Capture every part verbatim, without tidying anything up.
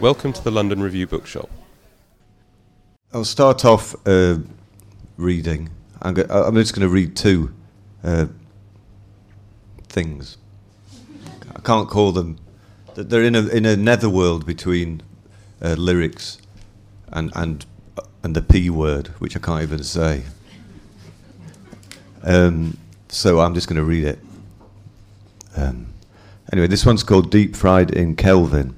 Welcome to the London Review Bookshop. I'll start off uh, reading. I'm, go- I'm just going to read two uh, things. I can't call them. They're in a in a netherworld between uh, lyrics and and and the P word, which I can't even say. Um, so I'm just going to read it. Um, anyway, this one's called Deep Fried in Kelvin.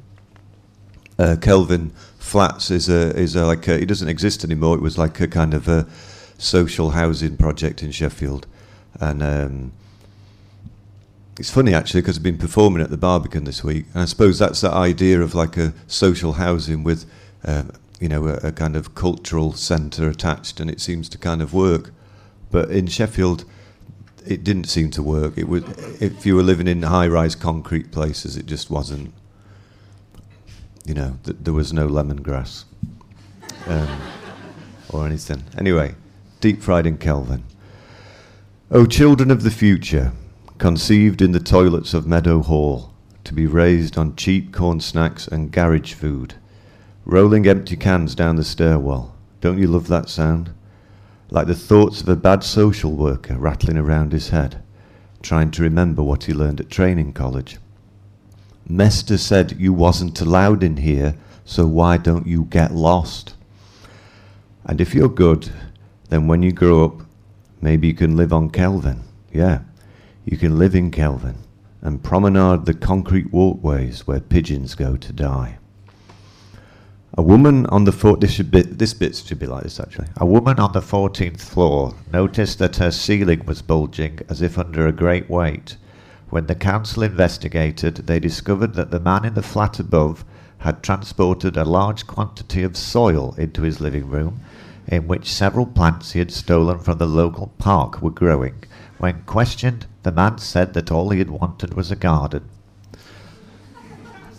Uh, Kelvin Flats is a is a, like a, it doesn't exist anymore. It was like a kind of a social housing project in Sheffield, and um, it's funny actually because I've been performing at the Barbican this week, and I suppose that's the idea of like a social housing with uh, you know a, a kind of cultural centre attached, and it seems to kind of work. But in Sheffield, it didn't seem to work. It would if you were living in high-rise concrete places, it just wasn't. You know, th- there was no lemongrass um, or anything. Anyway, Deep Fried in Kelvin. O children of the future, conceived in the toilets of Meadow Hall, to be raised on cheap corn snacks and garage food, rolling empty cans down the stairwell. Don't you love that sound? Like the thoughts of a bad social worker rattling around his head, trying to remember what he learned at training college. Mester said you wasn't allowed in here, so why don't you get lost? And if you're good, then when you grow up, maybe you can live on Kelvin. Yeah, you can live in Kelvin and promenade the concrete walkways where pigeons go to die. A woman on the fourth, this should be, this bit should be like this actually. A woman on the fourteenth floor noticed that her ceiling was bulging as if under a great weight. When the council investigated, they discovered that the man in the flat above had transported a large quantity of soil into his living room, in which several plants he had stolen from the local park were growing. When questioned, the man said that all he had wanted was a garden.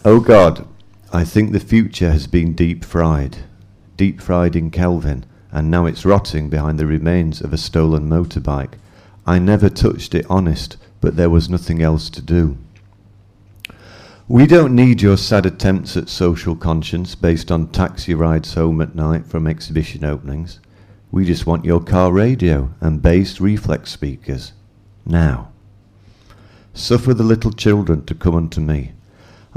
Oh God, I think the future has been deep fried. Deep fried in Kelvin, and now it's rotting behind the remains of a stolen motorbike. I never touched it, honest. But there was nothing else to do. We don't need your sad attempts at social conscience based on taxi rides home at night from exhibition openings. We just want your car radio and bass reflex speakers. Now. Suffer the little children to come unto me,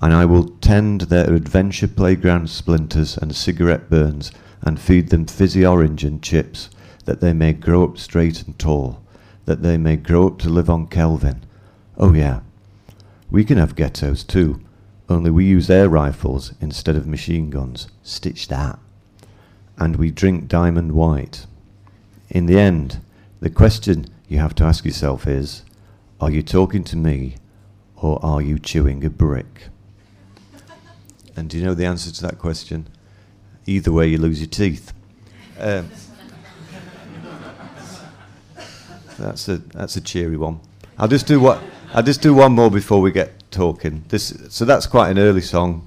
and I will tend their adventure playground splinters and cigarette burns and feed them fizzy orange and chips, that they may grow up straight and tall. That they may grow up to live on Kelvin. Oh yeah, we can have ghettos too, only we use air rifles instead of machine guns. Stitch that. And we drink Diamond White. In the end, the question you have to ask yourself is, are you talking to me or are you chewing a brick? And do you know the answer to that question? Either way you lose your teeth. Um, That's a that's a cheery one. I'll just do what I'll just do one more before we get talking. This so that's quite an early song,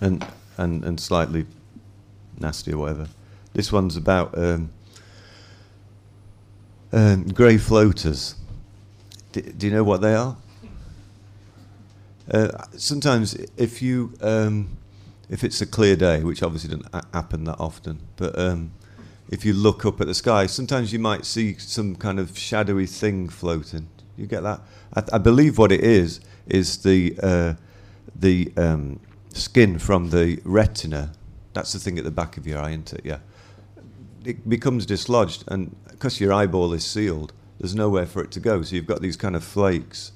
and and, and slightly nasty or whatever. This one's about um, um, grey floaters. D- do you know what they are? Uh, sometimes if you um, if it's a clear day, which obviously doesn't a- happen that often, but. Um, If you look up at the sky, sometimes you might see some kind of shadowy thing floating. You get that? I, th- I believe what it is is the uh, the um, skin from the retina. That's the thing at the back of your eye, isn't it? Yeah. It becomes dislodged, and because your eyeball is sealed, there's nowhere for it to go. So you've got these kind of flakes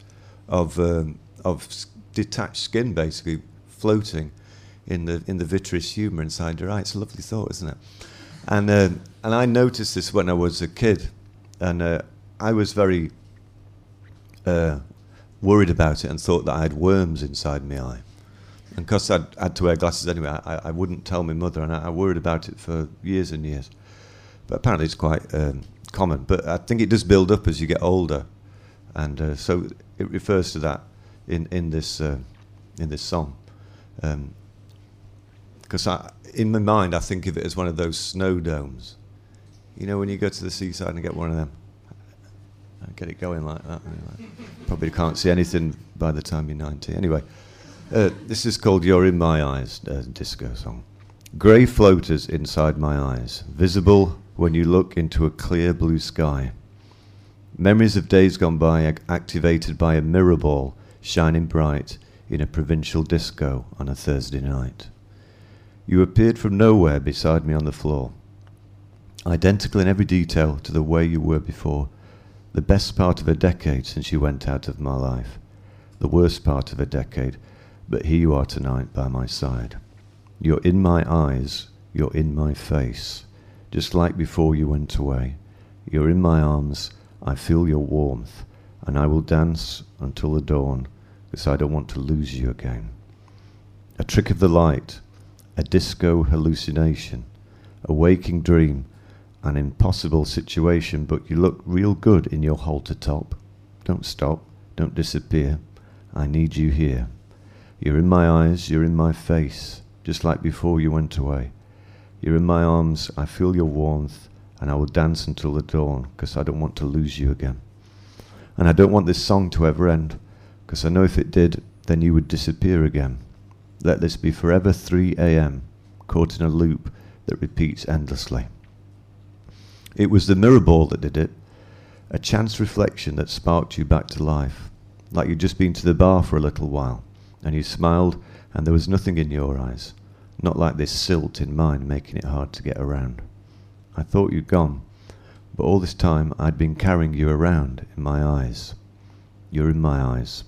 of um, of detached skin, basically floating in the in the vitreous humour inside your eye. It's a lovely thought, isn't it? And uh, and I noticed this when I was a kid, and uh, I was very uh, worried about it and thought that I had worms inside my eye. And because I'd had to wear glasses anyway, I, I wouldn't tell my mother, and I, I worried about it for years and years. But apparently it's quite um, common. But I think it does build up as you get older, and uh, so it refers to that in in this uh, in this song. Because um, in my mind, I think of it as one of those snow domes. You know, when you go to the seaside and get one of them, and get it going like that. Anyway. Probably can't see anything by the time you're ninety. Anyway. Uh, this is called You're In My Eyes, uh, disco song. Grey floaters inside my eyes, visible when you look into a clear blue sky. Memories of days gone by, activated by a mirror ball shining bright in a provincial disco on a Thursday night. You appeared from nowhere beside me on the floor, identical in every detail to the way you were before, the best part of a decade since you went out of my life, the worst part of a decade. But here you are tonight by my side. You're in my eyes, you're in my face, just like before you went away. You're in my arms, I feel your warmth, and I will dance until the dawn, because I don't want to lose you again. A trick of the light, a disco hallucination, a waking dream, an impossible situation, but you look real good in your halter top. Don't stop, don't disappear, I need you here. You're in my eyes, you're in my face, just like before you went away. You're in my arms, I feel your warmth, and I will dance until the dawn, because I don't want to lose you again. And I don't want this song to ever end, because I know if it did, then you would disappear again. Let this be forever three a.m., caught in a loop that repeats endlessly. It was the mirror ball that did it, a chance reflection that sparked you back to life, like you'd just been to the bar for a little while. And you smiled, and there was nothing in your eyes, not like this silt in mine making it hard to get around. I thought you'd gone, but all this time I'd been carrying you around in my eyes. You're in my eyes,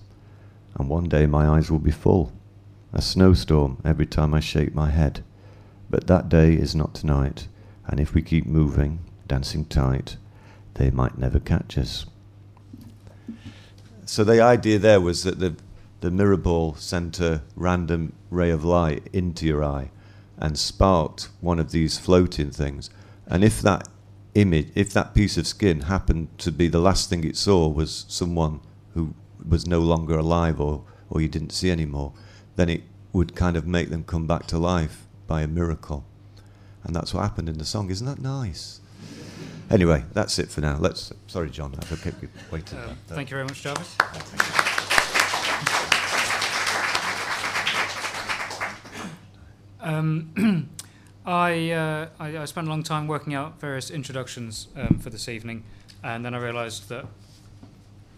and one day my eyes will be full, a snowstorm every time I shake my head. But that day is not tonight, and if we keep moving, dancing tight, they might never catch us. So the idea there was that the The mirror ball sent a random ray of light into your eye and sparked one of these floating things. And if that image, if that piece of skin happened to be the last thing it saw was someone who was no longer alive or, or you didn't see anymore, then it would kind of make them come back to life by a miracle. And that's what happened in the song. Isn't that nice? Anyway, that's it for now. Let's. Sorry, John, I've kept you waiting. Uh, thank you very much, Jarvis. Um, I, uh, I, I spent a long time working out various introductions um, for this evening, and then I realised that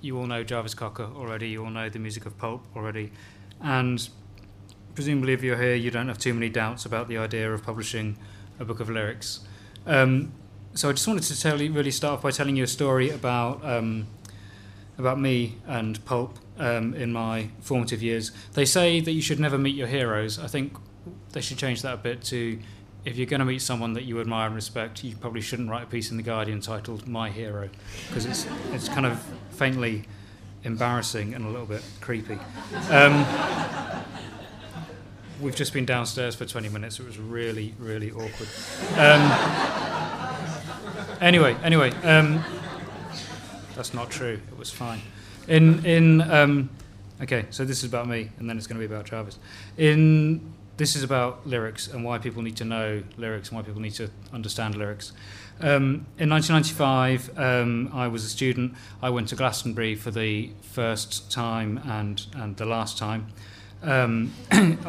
you all know Jarvis Cocker already, you all know the music of Pulp already, and presumably if you're here you don't have too many doubts about the idea of publishing a book of lyrics. Um, so I just wanted to tell you, really start off by telling you a story about, um, about me and Pulp um, in my formative years. They say that you should never meet your heroes. I think they should change that a bit to, if you're going to meet someone that you admire and respect, you probably shouldn't write a piece in the Guardian titled "My Hero," because it's it's kind of faintly embarrassing and a little bit creepy. Um, we've just been downstairs for twenty minutes. It was really, really awkward. Um, anyway, anyway, um, that's not true. It was fine. In in um, okay, so this is about me, and then it's going to be about Jarvis. In This is about lyrics and why people need to know lyrics and why people need to understand lyrics. Um, in nineteen ninety-five, um, I was a student. I went to Glastonbury for the first time and, and the last time. Um,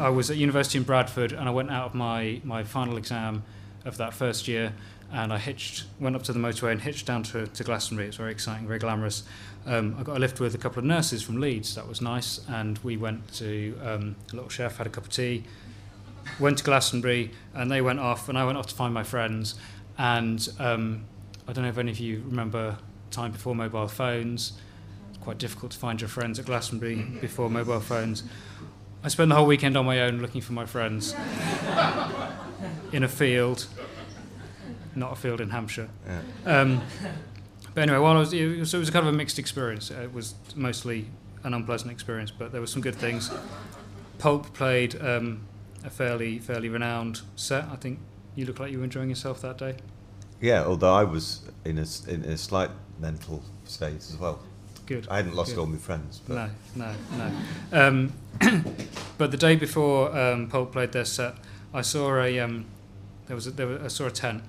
I was at university in Bradford, and I went out of my, my final exam of that first year, and I hitched, went up to the motorway and hitched down to, to Glastonbury. It's very exciting, very glamorous. Um, I got a lift with a couple of nurses from Leeds. That was nice. And we went to um, a little chef, had a cup of tea, went to Glastonbury, and they went off, and I went off to find my friends. And um, I don't know if any of you remember time before mobile phones. It's quite difficult to find your friends at Glastonbury before mobile phones. I spent the whole weekend on my own looking for my friends in a field, not a field in Hampshire. Yeah. Um, but anyway, while I was, it was, it was kind of a mixed experience. It was mostly an unpleasant experience, but there were some good things. Pulp played um, a fairly fairly renowned set. I think you looked like you were enjoying yourself that day. Yeah, although I was in a, in a slight mental state as well. Good. I hadn't lost good. all my friends. But. No, no, no. Um, but the day before um, Pulp played their set, I saw a um, there was a, there was, I saw a tent,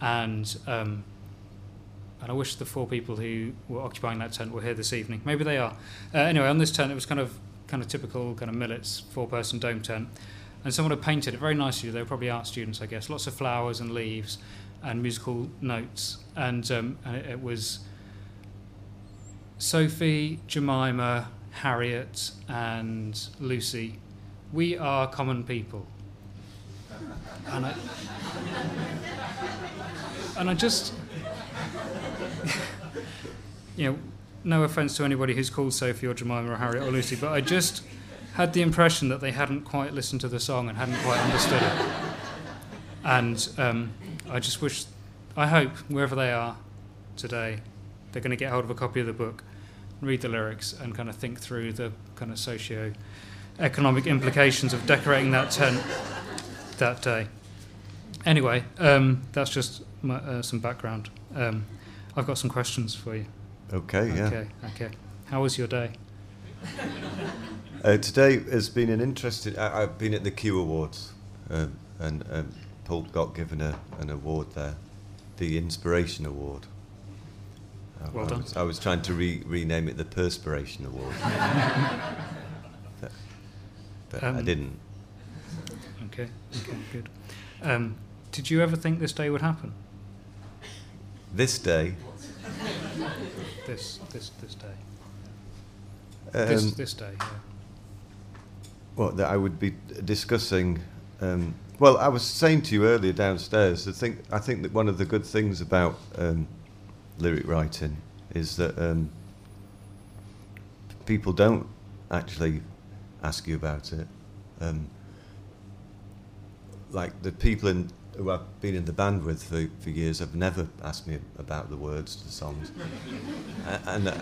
and um, and I wish the four people who were occupying that tent were here this evening. Maybe they are. Uh, anyway, on this tent, it was kind of kind of typical kind of Millet's four-person dome tent, and someone had painted it very nicely. They were probably art students, I guess. Lots of flowers and leaves and musical notes, and um, and it, it was. Sophie, Jemima, Harriet, and Lucy, we are common people. And I, and I just, you know, no offence to anybody who's called Sophie or Jemima or Harriet or Lucy, but I just had the impression that they hadn't quite listened to the song and hadn't quite understood it. And um, I just wish, I hope, wherever they are today, they're going to get hold of a copy of the book, read the lyrics, and kind of think through the kind of socio-economic implications of decorating that tent that day. Anyway, um, that's just my, uh, some background. Um, I've got some questions for you. Okay, yeah. Okay, okay. How was your day? Uh, today has been an interesting... I, I've been at the Q Awards, um, and um, Pulp got given a, an award there, the Inspiration Award. Well I, done. Was, I was trying to re- rename it the Perspiration Award. but but um, I didn't. Okay, okay, good. Um, did you ever think this day would happen? This day? This, this, this day. Um, this, this day, yeah. Well, that I would be discussing... Um, well, I was saying to you earlier downstairs, I think, I think that one of the good things about... Um, lyric writing is that um, people don't actually ask you about it. Um, like the people in, who I've been in the band with for, for years have never asked me about the words to the songs. and, and uh,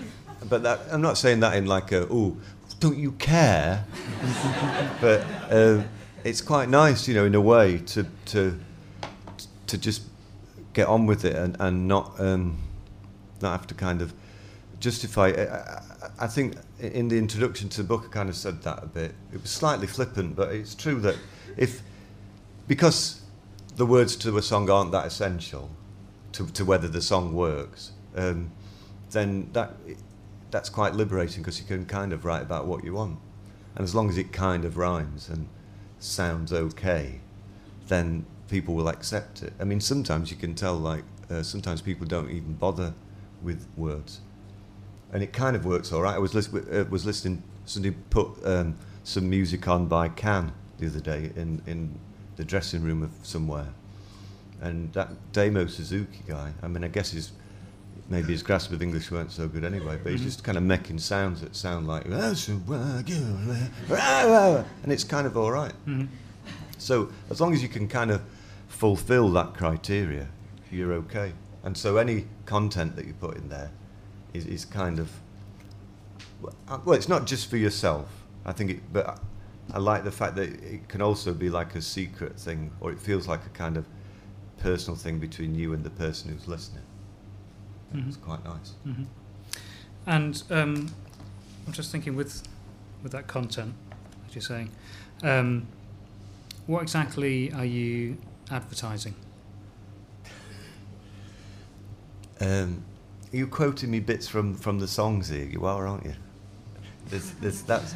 but that, I'm not saying that in like a "oh, don't you care?" but uh, it's quite nice, you know, in a way to to to just get on with it and and not. Um, Not have to kind of justify. I, I, I think in the introduction to the book, I kind of said that a bit. It was slightly flippant, but it's true that if because the words to a song aren't that essential to, to whether the song works, um, then that that's quite liberating because you can kind of write about what you want, and as long as it kind of rhymes and sounds okay, then people will accept it. I mean, sometimes you can tell, like uh, sometimes people don't even bother with words, and it kind of works all right. I was, list- uh, was listening. Somebody put um, some music on by Can the other day in, in the dressing room of somewhere, and that Damo Suzuki guy. I mean, I guess his maybe his grasp of English weren't so good anyway, but he's just kind of making sounds that sound like, and it's kind of all right. Mm-hmm. So as long as you can kind of fulfil that criteria, you're okay. And so any content that you put in there is, is kind of... Well, it's not just for yourself, I think, it, but I, I like the fact that it can also be like a secret thing, or it feels like a kind of personal thing between you and the person who's listening. Mm-hmm. It's quite nice. Mm-hmm. And um, I'm just thinking with with that content, as you're saying, um, what exactly are you advertising? Um, you're quoting me bits from, from the songs here. You are, aren't you? There's, there's, that's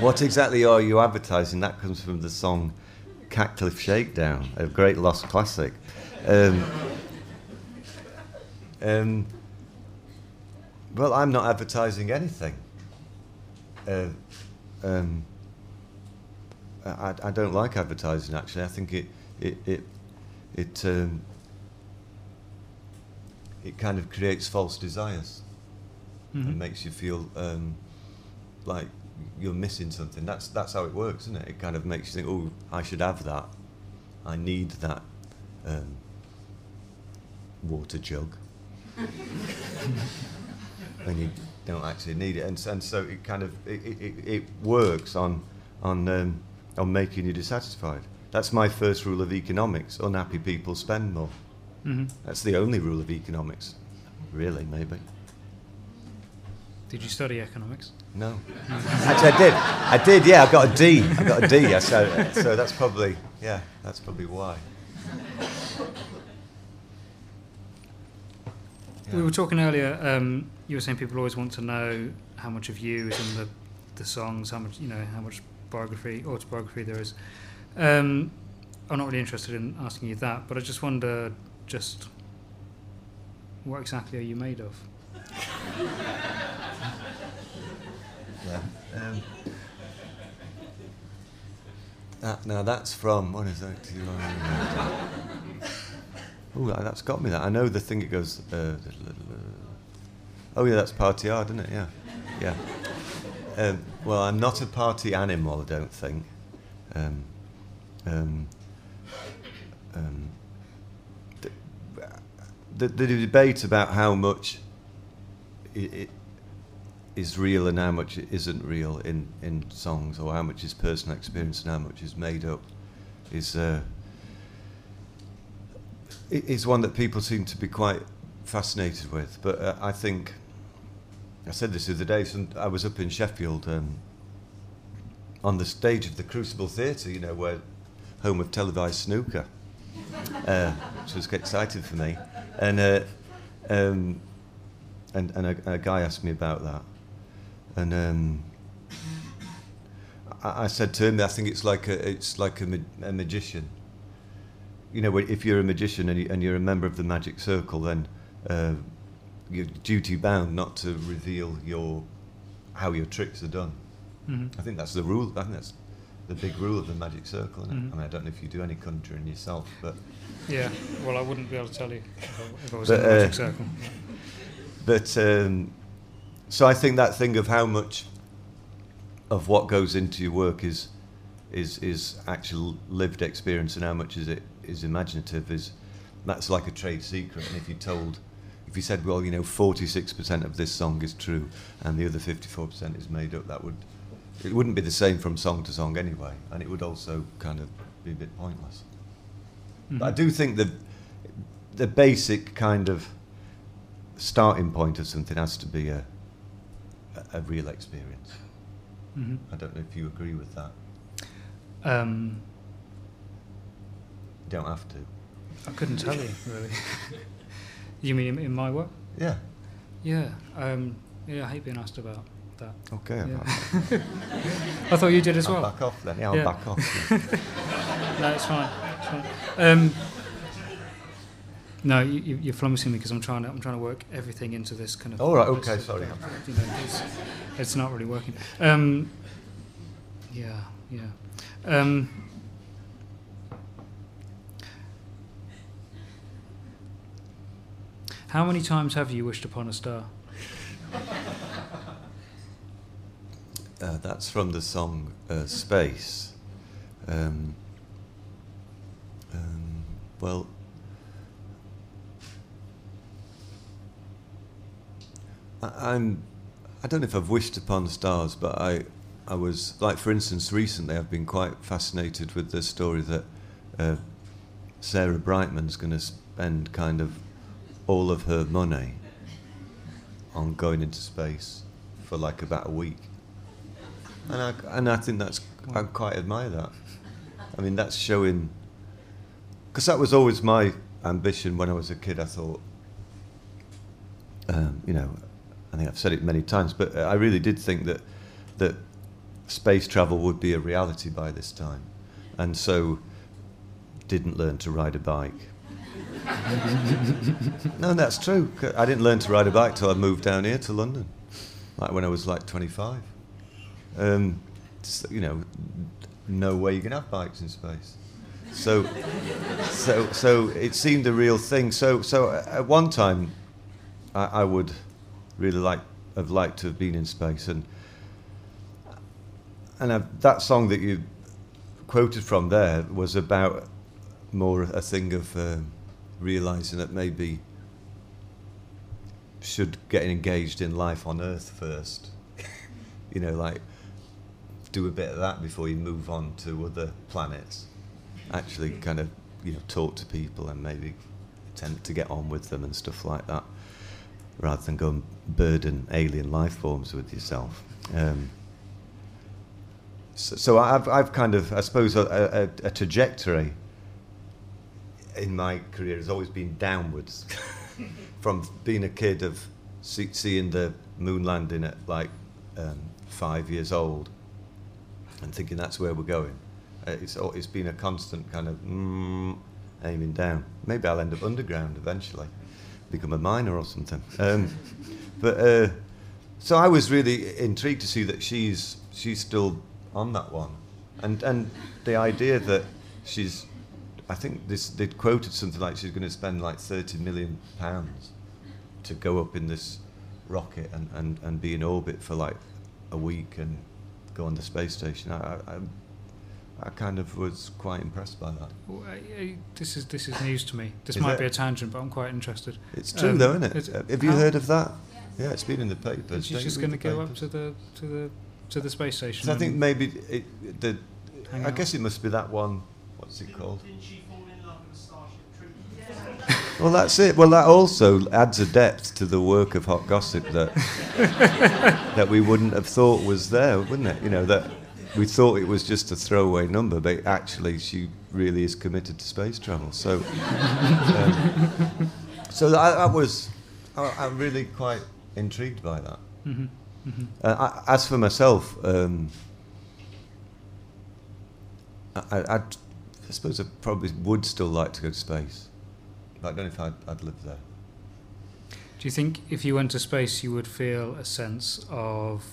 what exactly are you advertising? That comes from the song Catcliffe Shakedown, a great lost classic. Um, um, well, I'm not advertising anything. Uh, um, I, I don't like advertising, actually. I think it... it, it, it um, It kind of creates false desires, mm-hmm. and makes you feel um, like you're missing something. That's that's how it works, isn't it? It kind of makes you think, "Oh, I should have that. I need that um, water jug." And you don't actually need it, and and so it kind of it, it, it works on on um, on making you dissatisfied. That's my first rule of economics: unhappy people spend more. Mm-hmm. That's the only rule of economics, really. Maybe. Did you study economics? No, actually, I did. I did. Yeah, I got a D. I got a D. So, so that's probably yeah, that's probably why. Yeah. We were talking earlier. Um, you were saying people always want to know how much of you is in the the songs, how much you know, how much biography, autobiography there is. Um, I'm not really interested in asking you that, but I just wonder, just what exactly are you made of? Yeah. Um, that, now that's from what is that? Oh, that's got me. That I know the thing. It goes. Uh, oh yeah, that's party art, isn't it? Yeah, yeah. Um, well, I'm not a party animal, I don't think. Um, um, um, the, the, the debate about how much it, it is real and how much it isn't real in, in songs, or how much is personal experience and how much is made up, is uh, is one that people seem to be quite fascinated with. But uh, I think, I said this the other day, so I was up in Sheffield um, on the stage of the Crucible Theatre, you know, where home of televised snooker, uh, which was exciting for me. And, uh, um, and, and a, a guy asked me about that. And um, I, I said to him, I think it's like a, it's like a, ma- a magician. You know, if you're a magician and, you, and you're a member of the magic circle, then uh, you're duty-bound not to reveal your how your tricks are done. Mm-hmm. I think that's the rule. I think that's the big rule of the magic circle. Isn't it? Mm-hmm. I mean, I don't know if you do any conjuring yourself, but yeah. Well, I wouldn't be able to tell you if I, if I was but, in the magic uh, circle. But um, so I think that thing of how much of what goes into your work is is is actual lived experience, and how much is it is imaginative, is that's like a trade secret. And if you told, if you said, well, you know, forty-six percent of this song is true and the other fifty-four percent is made up, that would, it wouldn't be the same from song to song anyway, and it would also kind of be a bit pointless. Mm-hmm. But I do think the the basic kind of starting point of something has to be a a, a real experience. Mm-hmm. I don't know if you agree with that. Um, you don't have to. I couldn't tell you, really. You mean in, in my work? Yeah. Yeah. Um, yeah, I hate being asked about that. Okay. Yeah. About that. I thought you did as I'm well. Back off then. Yeah, I'll yeah. back off. No, it's fine. It's fine. Um, no, you, you're flummoxing me because I'm trying to I'm trying to work everything into this kind of. All right. Okay. Sorry. That, you know, it's, it's not really working. Um, yeah. Yeah. Um, how many times have you wished upon a star? Uh, that's from the song uh, Space. Um, um, well, I, I'm. I don't know if I've wished upon stars, but I. I was, like, for instance, recently I've been quite fascinated with the story that uh, Sarah Brightman's going to spend kind of all of her money on going into space for, like, about a week. And I, and I think that's, I quite admire that. I mean, that's showing, because that was always my ambition when I was a kid. I thought, um, you know, I think I've said it many times, but I really did think that that space travel would be a reality by this time, and so didn't learn to ride a bike. No, that's true. I didn't learn to ride a bike till I moved down here to London, like when I was like twenty-five. Um, so, you know, no way you can have bikes in space. So, so, so it seemed a real thing. So, so at one time, I, I would really like have liked to have been in space. And. And I've, that song that you quoted from there was about more a thing of uh, realising that maybe should get engaged in life on earth first. You know, like, do a bit of that before you move on to other planets. Actually kind of, you know, talk to people and maybe attempt to get on with them and stuff like that, rather than go and burden alien life forms with yourself. Um, so, so I've, I've kind of, I suppose, a, a, a trajectory in my career has always been downwards. From being a kid of see, seeing the moon landing at like um, five years old and thinking that's where we're going. Uh, it's it's been a constant kind of mm, aiming down. Maybe I'll end up underground eventually, become a miner or something. Um, but uh, so I was really intrigued to see that she's she's still on that one, and and the idea that she's, I think this, they quoted something like she's going to spend like thirty million pounds to go up in this rocket and, and, and be in orbit for like a week and go on the space station. I, I, I kind of was quite impressed by that. Well, I, I, this is this is news to me. This is might it? be a tangent, but I'm quite interested. It's true, um, though, isn't it? Have you heard of that? Yes. Yeah, it's been in the papers. She's just going to go papers? up to the to the to the space station. So I think maybe it, the. I out. guess it must be that one. What's it called? Didn't she fall in love with a starship trooper? Yeah. Well, that's it. Well, that also adds a depth to the work of Hot Gossip that that we wouldn't have thought was there, wouldn't it? You know that. We thought it was just a throwaway number, but actually she really is committed to space travel. So, um, so I, I was, I, I'm really quite intrigued by that. Mm-hmm. Mm-hmm. Uh, I, as for myself, um, I, I, I suppose I probably would still like to go to space, but I don't know if I'd, I'd live there. Do you think if you went to space you would feel a sense of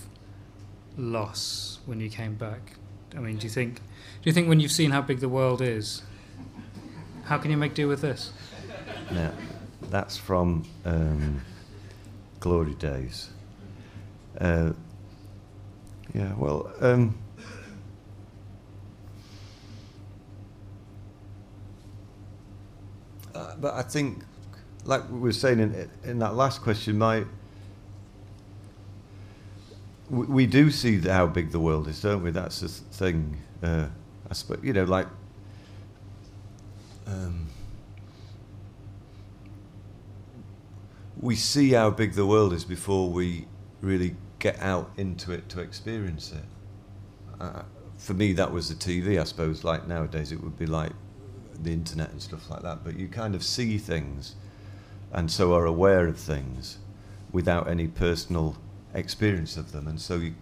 loss when you came back? I mean, do you think, do you think when you've seen how big the world is, how can you make do with this? Now, that's from um, glory days. Uh, yeah, well, um, uh, but I think, like we were saying in, in that last question, my. We do see how big the world is, don't we? That's the thing. Uh, I suppose, you know, like um, we see how big the world is before we really get out into it to experience it. Uh, for me, that was the T V, I suppose. Like nowadays, it would be like the internet and stuff like that. But you kind of see things, and so are aware of things, without any personal experience of them, and so you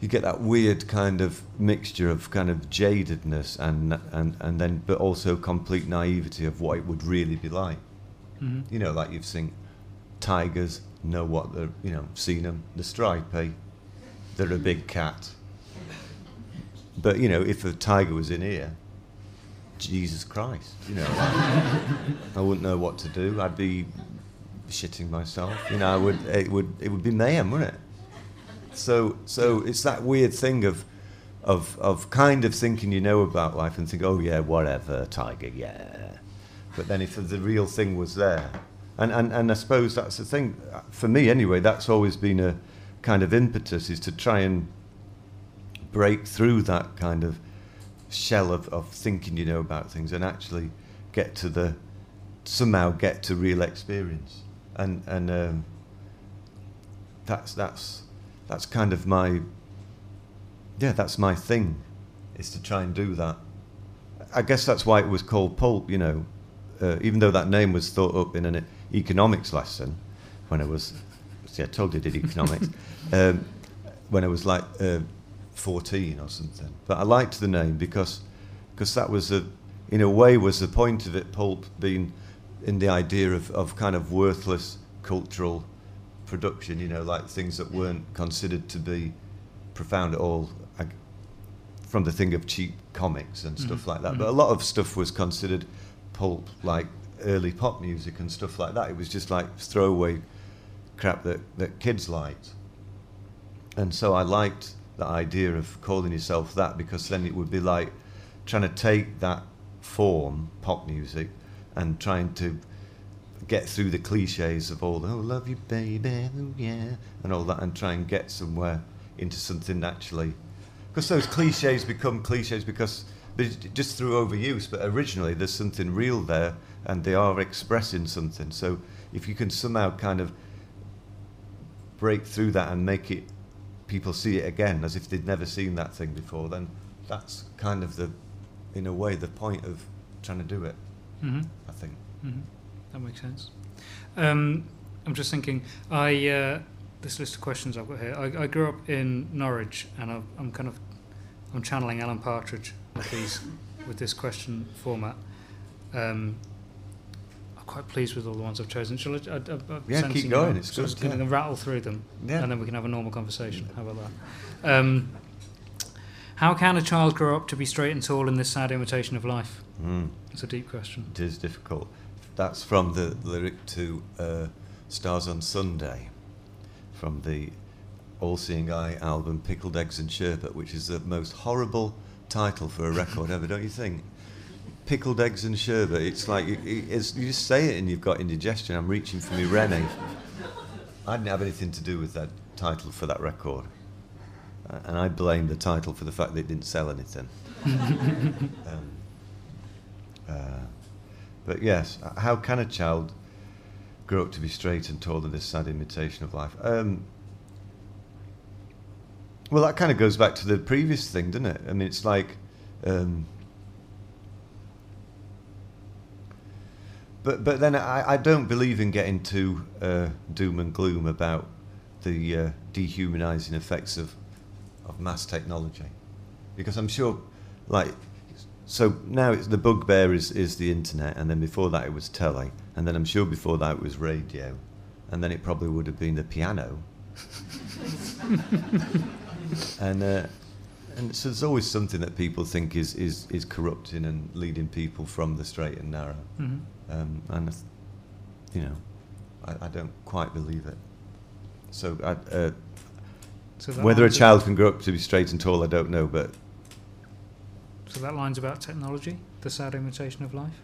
you get that weird kind of mixture of kind of jadedness and and and then but also complete naivety of what it would really be like. Mm-hmm. You know, like you've seen tigers, know what they're, you know, seen them, they're stripy, they're a big cat. But you know, if a tiger was in here, Jesus Christ, you know, like, I wouldn't know what to do. I'd be shitting myself, you know. I would. It would. It would be mayhem, wouldn't it? So, so it's that weird thing of, of, of kind of thinking you know about life and think, oh yeah, whatever, tiger, yeah. But then if the real thing was there, and and and I suppose that's the thing for me anyway. That's always been a kind of impetus, is to try and break through that kind of shell of of thinking you know about things and actually get to the somehow get to real experience. And and um, that's that's that's kind of my yeah that's my thing, is to try and do that. I guess that's why it was called Pulp. You know, uh, even though that name was thought up in an economics lesson when I was see I told you I did economics um, when I was like uh, fourteen or something. But I liked the name because because that was a in a way was the point of it. Pulp being in the idea of, of kind of worthless cultural production, you know, like things that weren't considered to be profound at all, I, from the thing of cheap comics and stuff mm-hmm. like that. Mm-hmm. But a lot of stuff was considered pulp, like early pop music and stuff like that. It was just like throwaway crap that, that kids liked. And so I liked the idea of calling yourself that, because then it would be like trying to take that form, pop music, and trying to get through the cliches of all the "oh, love you, baby, oh, yeah," and all that, and try and get somewhere into something naturally. Because those cliches become cliches because they're just through overuse, but originally there's something real there, and they are expressing something. So if you can somehow kind of break through that and make it, people see it again as if they'd never seen that thing before, then that's kind of the, in a way, the point of trying to do it, mm-hmm. I think. Mm-hmm. That makes sense. Um, I'm just thinking, I uh, this list of questions I've got here, I, I grew up in Norwich, and I've, I'm kind of, I'm channeling Alan Partridge with these, with this question format. Um, I'm quite pleased with all the ones I've chosen. Shall I, I, I, yeah, keep going, it's good. I'm going to rattle through them, yeah. And then we can have a normal conversation. How about that? Um, how can a child grow up to be straight and tall in this sad imitation of life? Mm. It's a deep question. It is difficult. That's from the lyric to uh, Stars on Sunday, from the All Seeing Eye album Pickled Eggs and Sherpa, which is the most horrible title for a record ever, don't you think? Pickled Eggs and Sherpa. It's like, it, it's, you just say it and you've got indigestion. I'm reaching for me Rennie. I didn't have anything to do with that title for that record. Uh, and I blame the title for the fact that it didn't sell anything. um, uh, But yes, how can a child grow up to be straight and tall in this sad imitation of life? Um, well, that kind of goes back to the previous thing, doesn't it? I mean, it's like... Um, but but then I, I don't believe in getting too uh, doom and gloom about the uh, dehumanising effects of, of mass technology. Because I'm sure, like... So now it's the bugbear is, is the internet, and then before that it was telly, and then I'm sure before that it was radio, and then it probably would have been the piano. and uh, and so there's always something that people think is, is, is corrupting and leading people from the straight and narrow. Mm-hmm. um, and, you know, I, I don't quite believe it. So, I, uh, so whether a child can grow up to be straight and tall, I don't know, but... So that line's about technology, the sad imitation of life?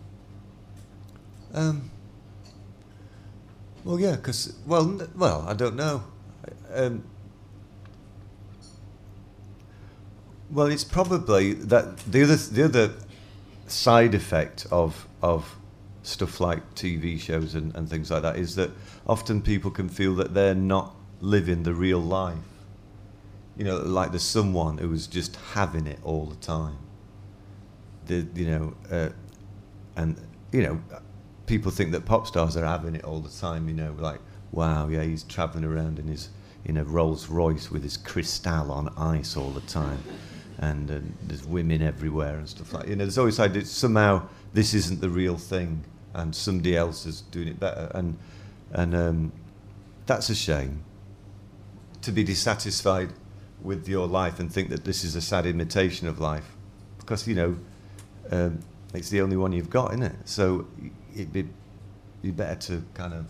Um, well, yeah, because... Well, n- well, I don't know. Um, well, it's probably that the other, the other side effect of, of stuff like T V shows and, and things like that is that often people can feel that they're not living the real life. You know, like there's someone who is just having it all the time. The, you know, uh, and you know, people think that pop stars are having it all the time. You know, like, wow, yeah, he's travelling around in his in a Rolls Royce with his Cristal on ice all the time, and uh, there's women everywhere and stuff like that. You know, there's always like somehow this isn't the real thing, and somebody else is doing it better, and and um, that's a shame. To be dissatisfied with your life and think that this is a sad imitation of life, because you know. Um, it's the only one you've got, isn't it? So it'd be, be better to kind of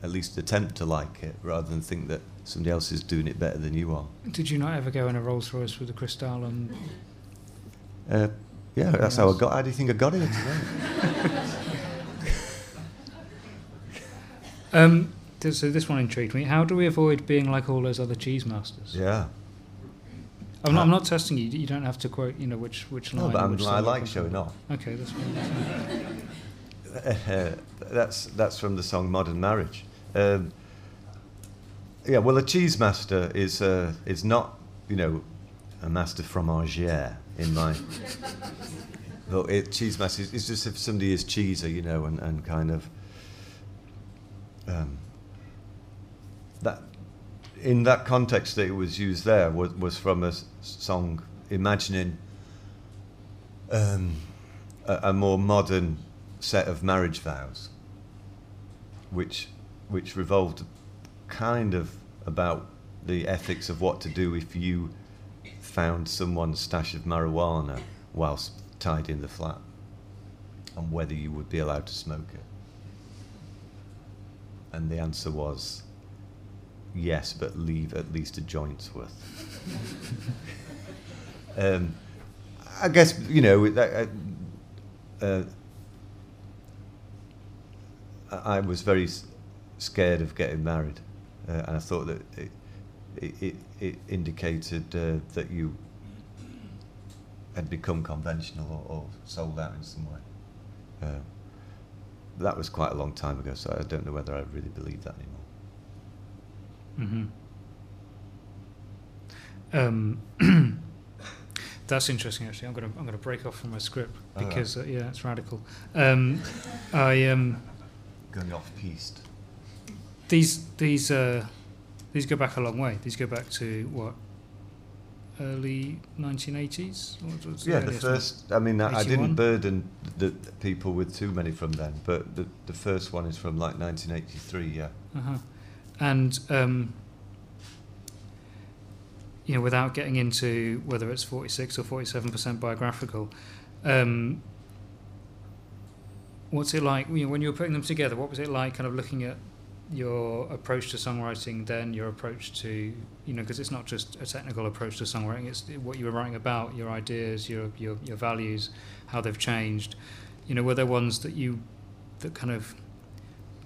at least attempt to like it rather than think that somebody else is doing it better than you are. Did you not ever go in a Rolls Royce with a Cristal and? Uh, yeah, that's how I got. How do you think I got it? um, so this one intrigued me. How do we avoid being like all those other cheese masters? Yeah. I'm not, I'm not testing you. You don't have to quote, you know, which which line. No, but I'm, I like showing off. Okay, that's fine. uh, that's that's from the song "Modern Marriage." Um, yeah, well, a cheese master is uh, is not, you know, a master fromager in my. But it, cheese master is just if somebody is cheeser, you know, and and kind of. Um, that. In that context that it was used there was, was from a s- song imagining um, a, a more modern set of marriage vows, which which revolved kind of about the ethics of what to do if you found someone's stash of marijuana whilst tied in the flat, and whether you would be allowed to smoke it. And the answer was, yes, but leave at least a joint's worth. um, I guess, you know, uh, uh, I was very scared of getting married, uh, and I thought that it it, it, it indicated uh, that you had become conventional or, or sold out in some way. Uh, that was quite a long time ago, so I don't know whether I really believe that anymore. Mm-hmm. Um, that's interesting, actually. I'm going to I'm going to break off from my script because, right. uh, yeah, it's radical. Um, I um, going off piste. These these uh, these go back a long way. These go back to what? Early nineteen eighties? Yeah, the first, I mean, I, I didn't burden the, the people with too many from then, but the, the first one is from like nineteen eighty-three, yeah. Uh-huh. And, um, you know, without getting into whether it's forty-six or forty-seven percent biographical, um, what's it like, you know, when you were putting them together, what was it like kind of looking at your approach to songwriting, then your approach to, you know, because it's not just a technical approach to songwriting, it's what you were writing about, your ideas, your your your values, how they've changed. You know, were there ones that you, that kind of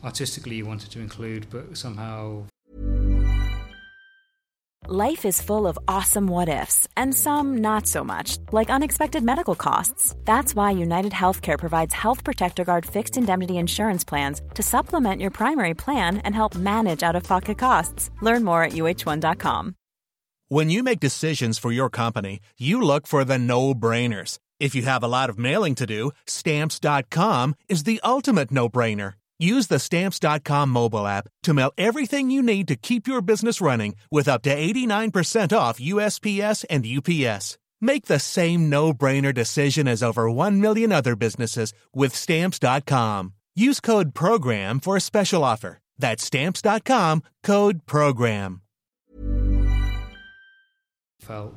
artistically you wanted to include, but somehow? Life is full of awesome what ifs and some not so much, like unexpected medical costs. That's why United Healthcare provides Health Protector Guard fixed indemnity insurance plans to supplement your primary plan and help manage out-of-pocket costs. Learn more at U H one dot com. When you make decisions for your company, you look for the no-brainers. If you have a lot of mailing to do, stamps dot com is the ultimate no-brainer. Use the Stamps dot com mobile app to mail everything you need to keep your business running with up to eighty-nine percent off U S P S and U P S. Make the same no-brainer decision as over one million other businesses with Stamps dot com. Use code PROGRAM for a special offer. That's Stamps dot com, code PROGRAM. Felt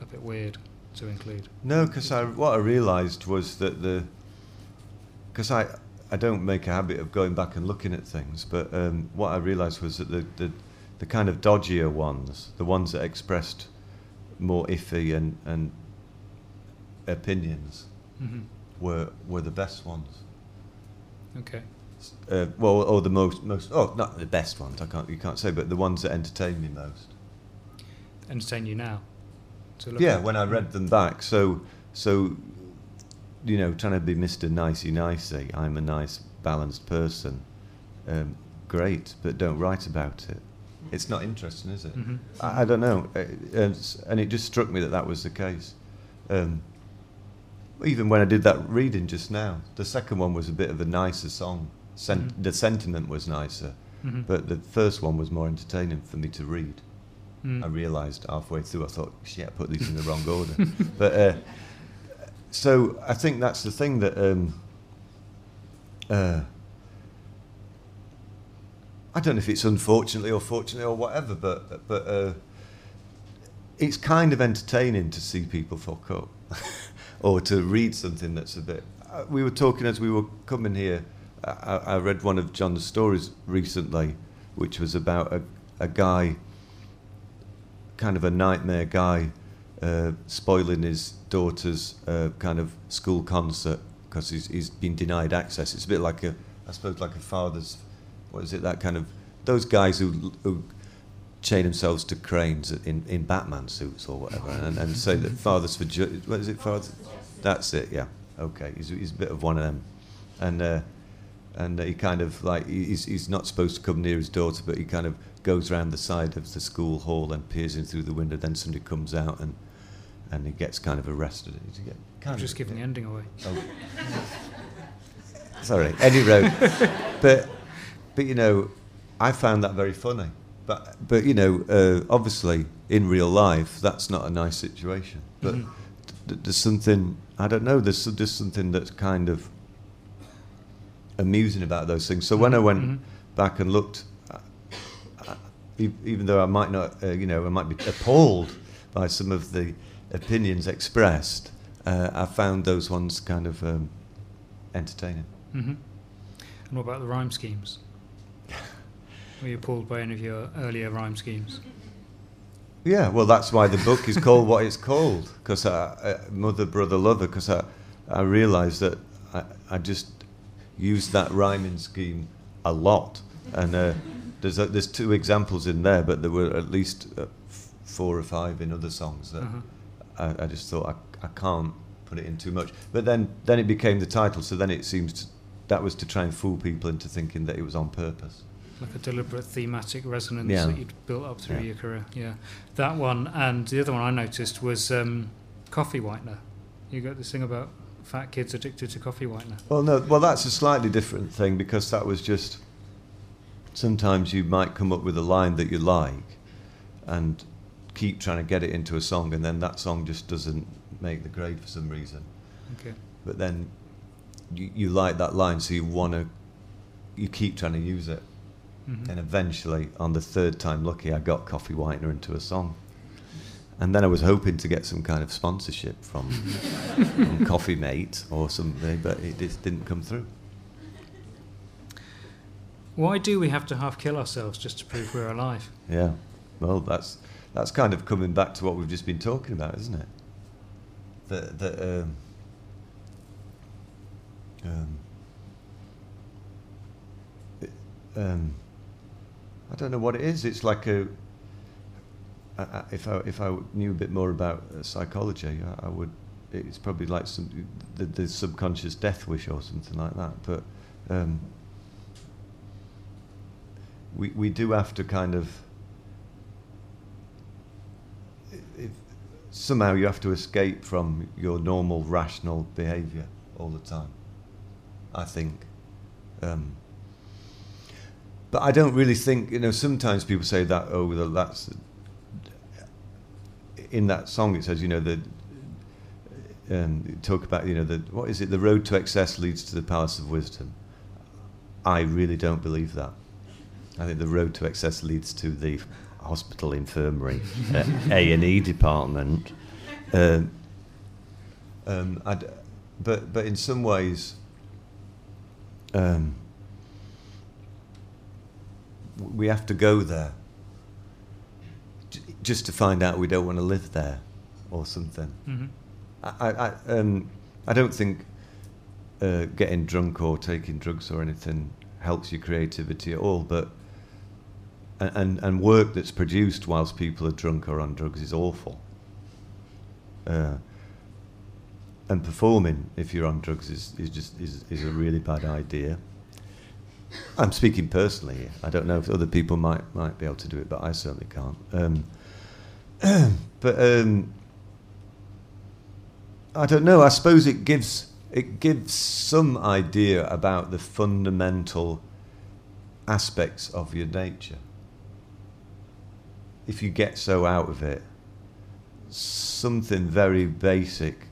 a bit weird to include. No, because I, what I realised was that the... Because I... I don't make a habit of going back and looking at things, but um, what I realised was that the, the the kind of dodgier ones, the ones that expressed more iffy and, and opinions, mm-hmm. were were the best ones. Okay. Uh, well, or the most most oh, not the best ones. I can't you can't say, but the ones that entertain me most. Entertain you now. To look yeah, at when I read them back, so so. You know, trying to be Mister Nicey-Nicey, I'm a nice, balanced person. Um, great, but don't write about it. It's not interesting, is it? Mm-hmm. I, I don't know. It, and it just struck me that that was the case. Um, even when I did that reading just now, the second one was a bit of a nicer song. Sen- mm-hmm. The sentiment was nicer, mm-hmm. but the first one was more entertaining for me to read. Mm. I realised halfway through, I thought, shit, I put these in the wrong order. But... Uh, So I think that's the thing that um, uh, I don't know if it's unfortunately or fortunately or whatever, but but uh, it's kind of entertaining to see people fuck up or to read something that's a bit. Uh, we were talking as we were coming here. I, I read one of John's stories recently, which was about a, a guy, kind of a nightmare guy. Uh, spoiling his daughter's uh, kind of school concert because he's, he's been denied access. It's a bit like a, I suppose, like a father's, what is it? That kind of those guys who who chain themselves to cranes in, in Batman suits or whatever, and, and say that fathers for ju- what is it? Fathers, that's it. Yeah, okay. He's he's a bit of one of them, and uh, and he kind of like he's he's not supposed to come near his daughter, but he kind of goes round the side of the school hall and peers in through the window. Then somebody comes out and. And he gets kind of arrested. I'm just giving the ending away. Oh. Sorry, Eddie Road. But, but you know, I found that very funny. But, but you know, uh, obviously, in real life, that's not a nice situation. But mm-hmm. th- there's something, I don't know, there's just something that's kind of amusing about those things. So mm-hmm. when I went mm-hmm. back and looked, I, I, even though I might not, uh, you know, I might be appalled by some of the opinions expressed, uh, I found those ones kind of um, entertaining. Mm-hmm. And what about the rhyme schemes? Were you appalled by any of your earlier rhyme schemes? Yeah, well, that's why the book is called what it's called, because I, I, Mother, Brother, Lover, because I, I realised that I, I just used that rhyming scheme a lot. And uh, there's, uh, there's two examples in there, but there were at least uh, f four or five in other songs that mm-hmm. I, I just thought I, I can't put it in too much. But then, then it became the title, so then it seems to, that was to try and fool people into thinking that it was on purpose. Like a deliberate thematic resonance yeah. that you'd built up through yeah. your career. Yeah, that one. And the other one I noticed was um, coffee whitener. You got this thing about fat kids addicted to coffee whitener. Well, no, well, that's a slightly different thing, because that was just... Sometimes you might come up with a line that you like and keep trying to get it into a song, and then that song just doesn't make the grade for some reason. Okay. But then you, you like that line, so you want to... You keep trying to use it. Mm-hmm. And eventually, on the third time lucky, I got coffee whitener into a song. And then I was hoping to get some kind of sponsorship from, from Coffee Mate or something, but it just didn't come through. Why do we have to half kill ourselves just to prove we're alive? Yeah, well, that's that's kind of coming back to what we've just been talking about, isn't it? That that um, um, it, um I don't know what it is. It's like a. I, I, if I if I knew a bit more about uh, psychology, I, I would. It's probably like some the, the subconscious death wish or something like that. But um, we we do have to kind of. If somehow you have to escape from your normal rational behaviour all the time, I think. Um, But I don't really think, you know, sometimes people say that, oh, that's... In that song it says, you know, the... Um, talk about, you know, the, what is it? The road to excess leads to the palace of wisdom. I really don't believe that. I think the road to excess leads to the hospital infirmary, uh, A and E department. Um, um, I'd, but, but in some ways... Um, we have to go there just to find out we don't want to live there or something. Mm-hmm. I, I, um, I don't think uh, getting drunk or taking drugs or anything helps your creativity at all, but and, and work that's produced whilst people are drunk or on drugs is awful. Uh, and performing if you're on drugs is, is just is, is a really bad idea. I'm speaking personally here. I don't know if other people might might be able to do it, but I certainly can't. Um, but um, I don't know. I suppose it gives it gives some idea about the fundamental aspects of your nature. If you get so out of it, something very basic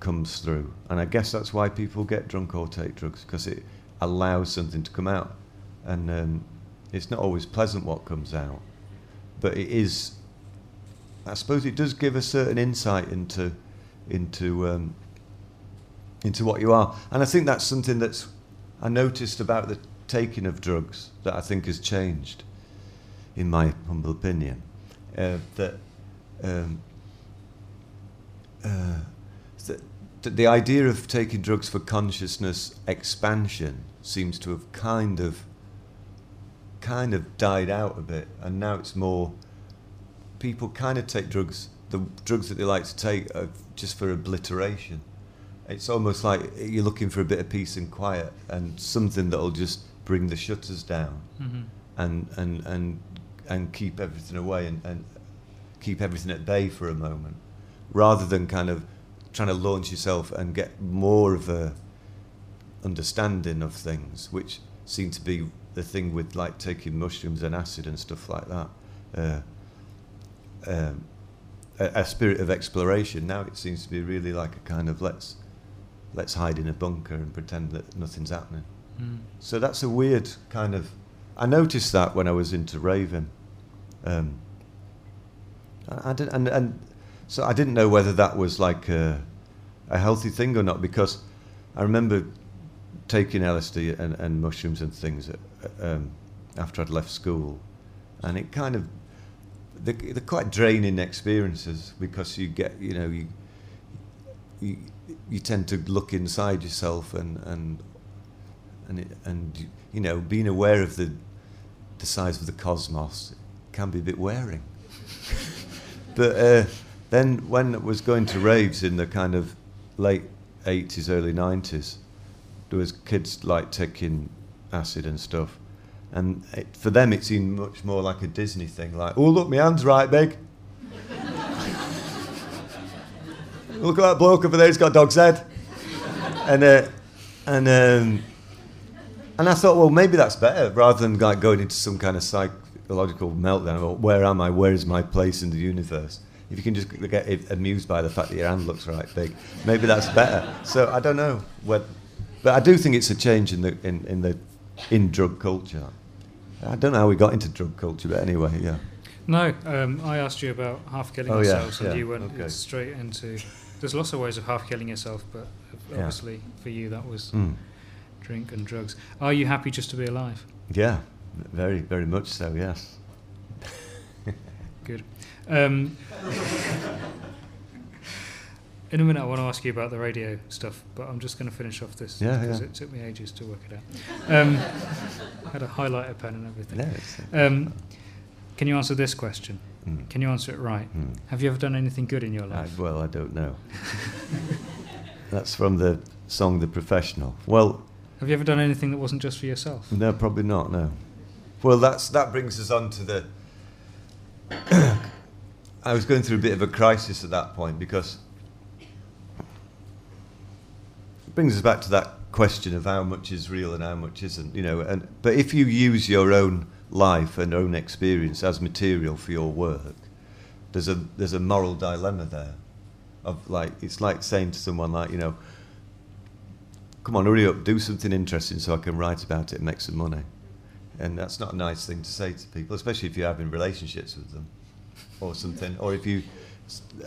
comes through, and I guess that's why people get drunk or take drugs, because it allows something to come out, and um, it's not always pleasant what comes out, but it is. I suppose it does give a certain insight into, into, um, into what you are, and I think that's something that's I noticed about the taking of drugs that I think has changed, in my humble opinion, uh, that, um, uh, that that the idea of taking drugs for consciousness expansion seems to have kind of kind of died out a bit, and now it's more people kind of take drugs, the drugs that they like to take are just for obliteration. It's almost like you're looking for a bit of peace and quiet and something that'll just bring the shutters down, mm-hmm. and, and and and keep everything away and, and keep everything at bay for a moment, rather than kind of trying to launch yourself and get more of a understanding of things, which seem to be the thing with like taking mushrooms and acid and stuff like that. Uh, um, a, a spirit of exploration. Now it seems to be really like a kind of let's let's hide in a bunker and pretend that nothing's happening. Mm. So that's a weird kind of. I noticed that when I was into raving. Um, I, I didn't and. and So I didn't know whether that was like a, a healthy thing or not, because I remember taking L S D and, and mushrooms and things um, after I'd left school, and it kind of they're, they're quite draining experiences, because you get you know you you, you tend to look inside yourself and, and and it, and you know, being aware of the the size of the cosmos can be a bit wearing. But uh, then when I was going to raves in the kind of late eighties, early nineties, there was kids like taking acid and stuff, and it, for them it seemed much more like a Disney thing, like, oh look, my hand's right big. Look at that bloke over there, he's got a dog's head. And uh, and um, and I thought, well, maybe that's better, rather than like going into some kind of psychological meltdown about where am I, where is my place in the universe. If you can just get amused by the fact that your hand looks right big, maybe that's better. So I don't know, whether, but I do think it's a change in the in, in the in drug culture. I don't know how we got into drug culture, but anyway, yeah. No, um, I asked you about half killing oh, yourselves, yeah, and yeah, you went okay. straight into. There's lots of ways of half killing yourself, but obviously yeah. for you that was mm. drink and drugs. Are you happy just to be alive? Yeah, very, very much so, yes. Good. Um, in a minute I want to ask you about the radio stuff, but I'm just going to finish off this yeah, because yeah. it took me ages to work it out. Um, I had a highlighter pen and everything. No, um, can you answer this question? Mm. Can you answer it right? Mm. Have you ever done anything good in your life? I, well, I don't know. That's from the song The Professional. Well, have you ever done anything that wasn't just for yourself? No, probably not, no. Well, that's that brings us on to the... I was going through a bit of a crisis at that point, because it brings us back to that question of how much is real and how much isn't, you know. And but if you use your own life and own experience as material for your work, there's a there's a moral dilemma there, of like, it's like saying to someone like, you know, come on, hurry up, do something interesting so I can write about it and make some money. And that's not a nice thing to say to people, especially if you're having relationships with them or something, or if you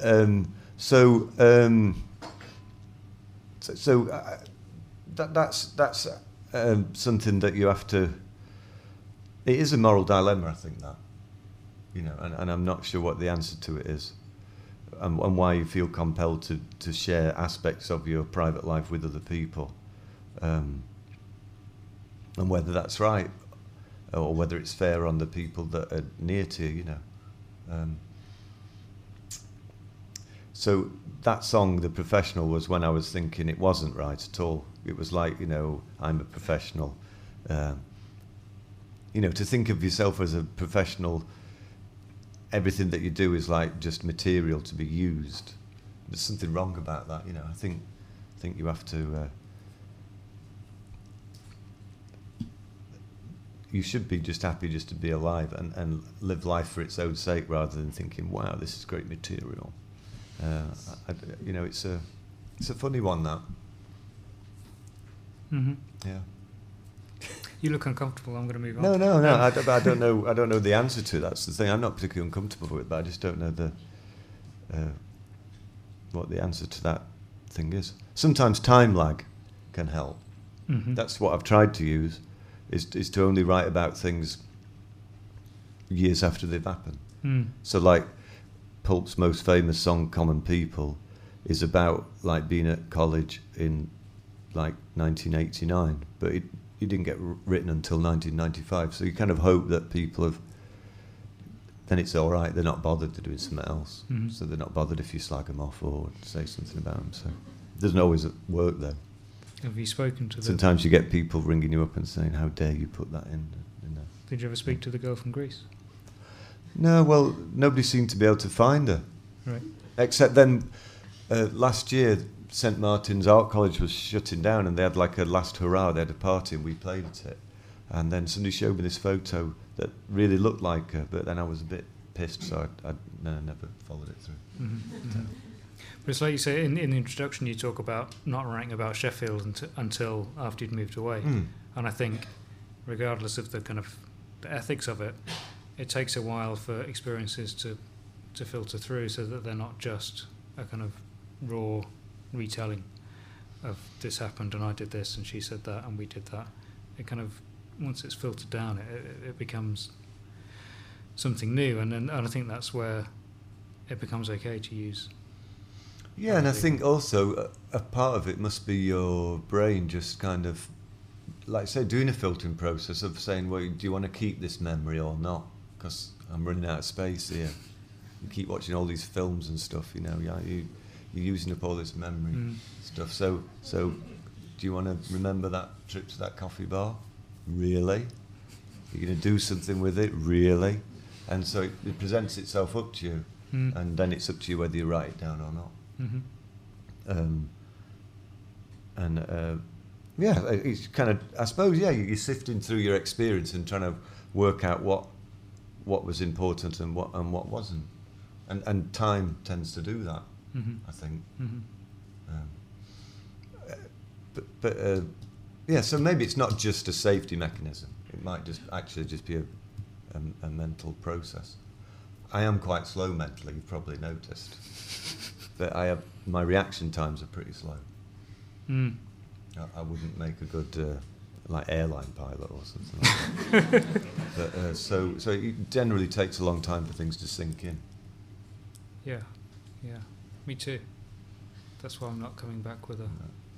um, so um, so, so uh, that that's that's uh, something that you have to. It is a moral dilemma, I think, that, you know, and, and I'm not sure what the answer to it is, and, and why you feel compelled to, to share aspects of your private life with other people, um, and whether that's right, or whether it's fair on the people that are near to you, you know. Um, so that song, The Professional, was when I was thinking it wasn't right at all. It was like, you know, I'm a professional. Um, You know, to think of yourself as a professional, everything that you do is like just material to be used. There's something wrong about that, you know. I think, I think you have to. Uh, you should be just happy just to be alive and, and live life for its own sake, rather than thinking, "Wow, this is great material." Uh, I, I, you know, it's a, it's a funny one, that. Mm-hmm. Yeah. You look uncomfortable. I'm going to move on. No, no, no. I, I don't know. I don't know the answer to it. That's the thing. I'm not particularly uncomfortable with it, but I just don't know the uh, what the answer to that thing is. Sometimes time lag can help. Mm-hmm. That's what I've tried to use, is is to only write about things years after they've happened. Mm. So, like, Pulp's most famous song, "Common People," is about like being at college in like nineteen eighty-nine, but it. It didn't get written until nineteen ninety-five, so you kind of hope that people have. Then it's all right; they're not bothered. They're doing something else, mm-hmm. so they're not bothered if you slag them off or say something about them. So it doesn't always work, though. Have you spoken to them? Sometimes you get people ringing you up and saying, "How dare you put that in?" in there. Did you ever speak to the girl from Greece? No. Well, nobody seemed to be able to find her. Right. Except then, uh, last year. Saint Martin's Art College was shutting down, and they had like a last hurrah, they had a party and we played at it, and then somebody showed me this photo that really looked like her, but then I was a bit pissed, so I, I, no, I never followed it through. Mm-hmm. So. But it's like you say in, in the introduction, you talk about not writing about Sheffield unt- until after you'd moved away, mm. and I think regardless of the kind of the ethics of it, it takes a while for experiences to to filter through, so that they're not just a kind of raw retelling of this happened and I did this and she said that and we did that. It kind of, once it's filtered down, it, it becomes something new, and then, and I think that's where it becomes okay to use. Yeah, and I think also a, a part of it must be your brain just kind of like I say, doing a filtering process of saying, well, do you want to keep this memory or not? Because I'm running out of space here. You keep watching all these films and stuff, you know, yeah, you, you're using up all this memory mm. stuff. So, so do you want to remember that trip to that coffee bar? Really? You're going to do something with it? Really? And so it, it presents itself up to you, mm. and then it's up to you whether you write it down or not. Mm-hmm. Um, and uh, yeah, it's kind of, I suppose, yeah, you're sifting through your experience and trying to work out what what was important and what and what wasn't, and and time tends to do that, mm-hmm. I think. Mm-hmm. Um, but but uh, yeah, so maybe it's not just a safety mechanism. It might just actually just be a a, a mental process. I am quite slow mentally. You've probably noticed. But I have, my reaction times are pretty slow. Mm. I, I wouldn't make a good uh, like airline pilot or something like that. But, uh, so, so it generally takes a long time for things to sink in. Yeah, yeah, me too. That's why I'm not coming back with a, no.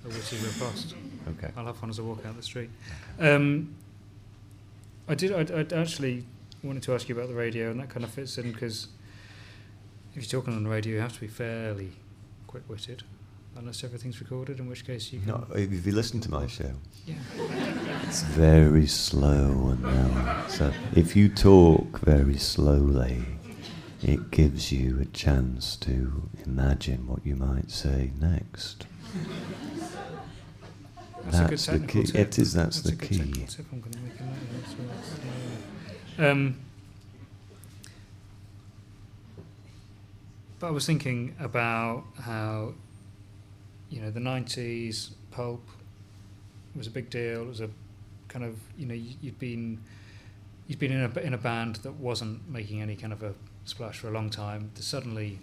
a witty riposte. Okay. I'll have one as I walk out the street. Um, I did. I, I actually wanted to ask you about the radio, and that kind of fits in because if you're talking on the radio, you have to be fairly quick-witted, unless everything's recorded, in which case you can... No, if you listen to my show, yeah. It's very slow and loud. So if you talk very slowly, it gives you a chance to imagine what you might say next. That's, that's a good technical the key. Tip. It is, that's, that's the a key. Good tip. I'm going to make a note of that. Um... But I was thinking about how, you know, the nineties, Pulp was a big deal. It was a kind of, you know, you'd been you'd been in a in a band that wasn't making any kind of a splash for a long time. Suddenly,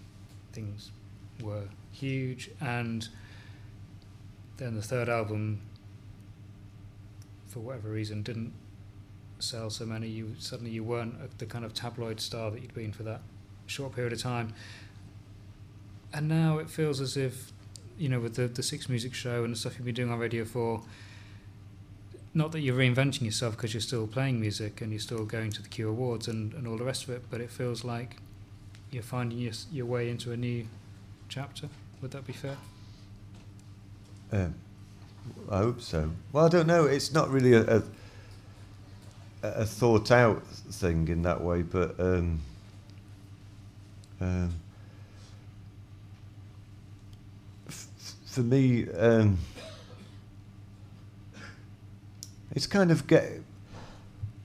things were huge, and then the third album, for whatever reason, didn't sell so many. You suddenly you weren't the kind of tabloid star that you'd been for that short period of time. And now it feels as if, you know, with the, the Six Music show and the stuff you've been doing on Radio four, not that you're reinventing yourself because you're still playing music and you're still going to the Q Awards and, and all the rest of it, but it feels like you're finding your, your way into a new chapter. Would that be fair? Um, I hope so. Well, I don't know. It's not really a, a, a thought-out thing in that way, but... Um, um, For me, um, it's kind of get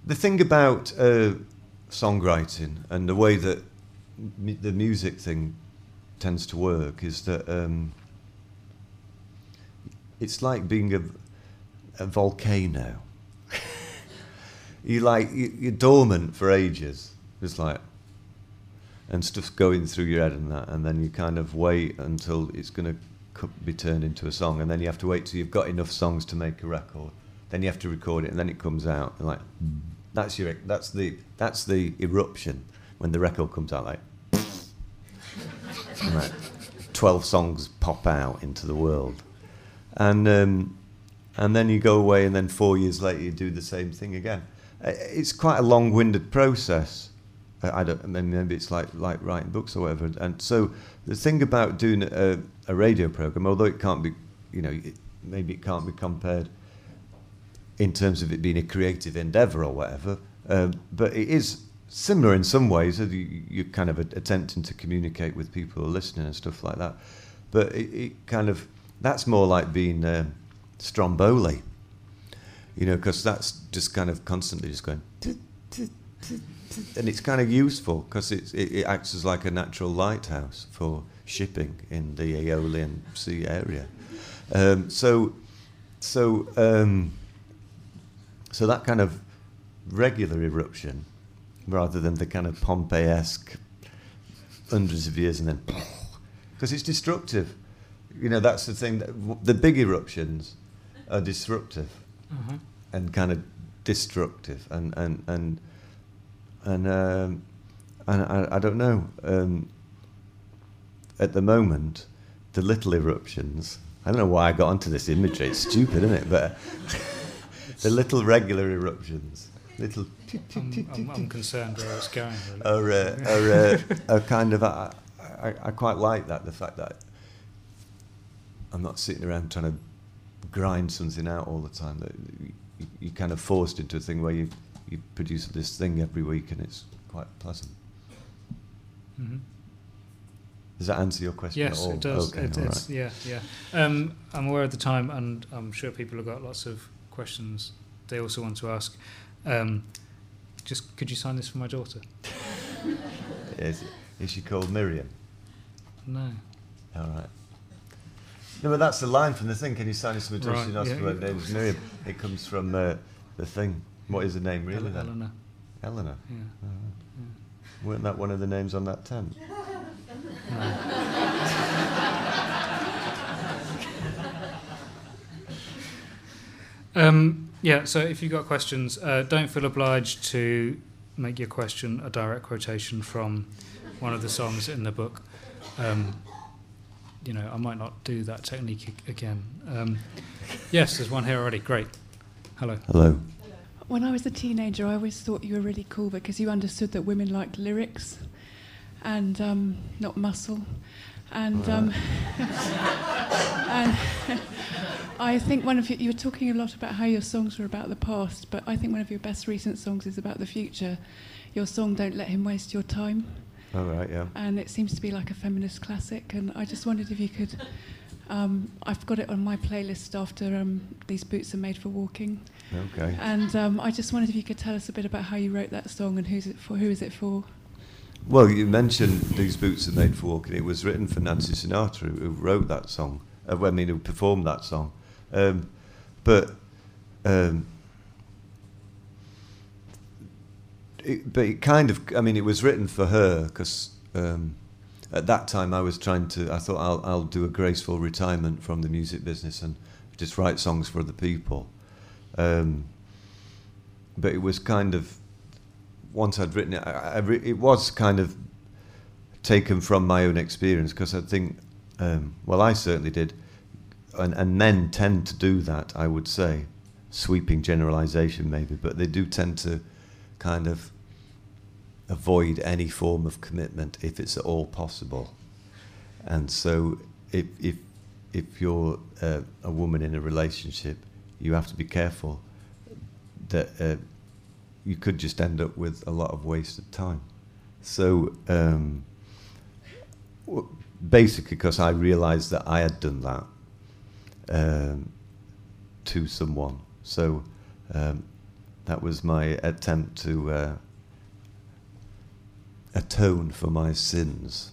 the thing about uh, songwriting and the way that m- the music thing tends to work is that um, it's like being a, a volcano. you like you, you're dormant for ages, just like. And stuff's going through your head and that, and then you kind of wait until it's going to could be turned into a song, and then you have to wait till you've got enough songs to make a record. Then you have to record it, and then it comes out. And like that's your that's the that's the eruption when the record comes out. Like, and like twelve songs pop out into the world, and um, and then you go away, and then four years later you do the same thing again. It's quite a long-winded process. I don't. Maybe it's like like writing books or whatever. And so the thing about doing a, a radio program, although it can't be, you know, it, maybe it can't be compared in terms of it being a creative endeavour or whatever, uh, but it is similar in some ways. You, you're kind of attempting to communicate with people who are listening and stuff like that. But it, it kind of that's more like being uh, Stromboli, you know, because that's just kind of constantly just going. And it's kind of useful because it, it acts as like a natural lighthouse for shipping in the Aeolian sea area. Um, so, so, um, so that kind of regular eruption, rather than the kind of Pompeii-esque hundreds of years and then, because it's destructive. You know, that's the thing. That w- the big eruptions are disruptive mm-hmm. and kind of destructive and and and. And um, and I, I don't know. Um, at the moment, the little eruptions. I don't know why I got onto this imagery. It's stupid, isn't it? But the little regular eruptions, little. I'm, I'm, I'm concerned where it's going. Really. Or, uh, or uh, a kind of, I, I, I quite like that, the fact that I'm not sitting around trying to grind something out all the time. That you, you're kind of forced into a thing where you you produce this thing every week, and it's quite pleasant. Mm-hmm. Does that answer your question yes, at all? Yes, it does. Okay, it, it's, right. Yeah, yeah. Um, I'm aware of the time, and I'm sure people have got lots of questions they also want to ask. Um, just could you sign this for my daughter? Is, is she called Miriam? No. All right. No, but that's the line from the thing. Can you sign this for my daughter? Right, she asked yeah, for her yeah. name is Miriam. It comes from uh, the thing. What is the name really? Ele- Eleanor. Eleanor. Yeah. Oh, right. yeah. Weren't that one of the names on that tent? um, yeah, so if you've got questions, uh, don't feel obliged to make your question a direct quotation from one of the songs in the book. Um, you know, I might not do that technique again. Um, yes, there's one here already. Great. Hello. Hello. When I was a teenager, I always thought you were really cool because you understood that women liked lyrics. And um, not muscle, and, um, and I think one of you, you were talking a lot about how your songs were about the past, but I think one of your best recent songs is about the future. Your song "Don't Let Him Waste Your Time." All right, yeah. And it seems to be like a feminist classic, and I just wondered if you could. Um, I've got it on my playlist after um, These Boots Are Made for Walking. Okay. And um, I just wondered if you could tell us a bit about how you wrote that song and who's it for? Who is it for? Well, you mentioned These Boots Are Made for Walking. It was written for Nancy Sinatra, who wrote that song. I mean, who performed that song. Um, but um, it, but it kind of, I mean, it was written for her because um, at that time I was trying to, I thought I'll, I'll do a graceful retirement from the music business and just write songs for other people. Um, but it was kind of, once I'd written it, I, I re- it was kind of taken from my own experience because I think, um, well, I certainly did, and, and men tend to do that, I would say, sweeping generalisation maybe, but they do tend to kind of avoid any form of commitment if it's at all possible. And so if, if, if you're uh, a woman in a relationship, you have to be careful that... Uh, you could just end up with a lot of wasted time. So um, w- basically because I realised that I had done that um, to someone. So um, that was my attempt to uh, atone for my sins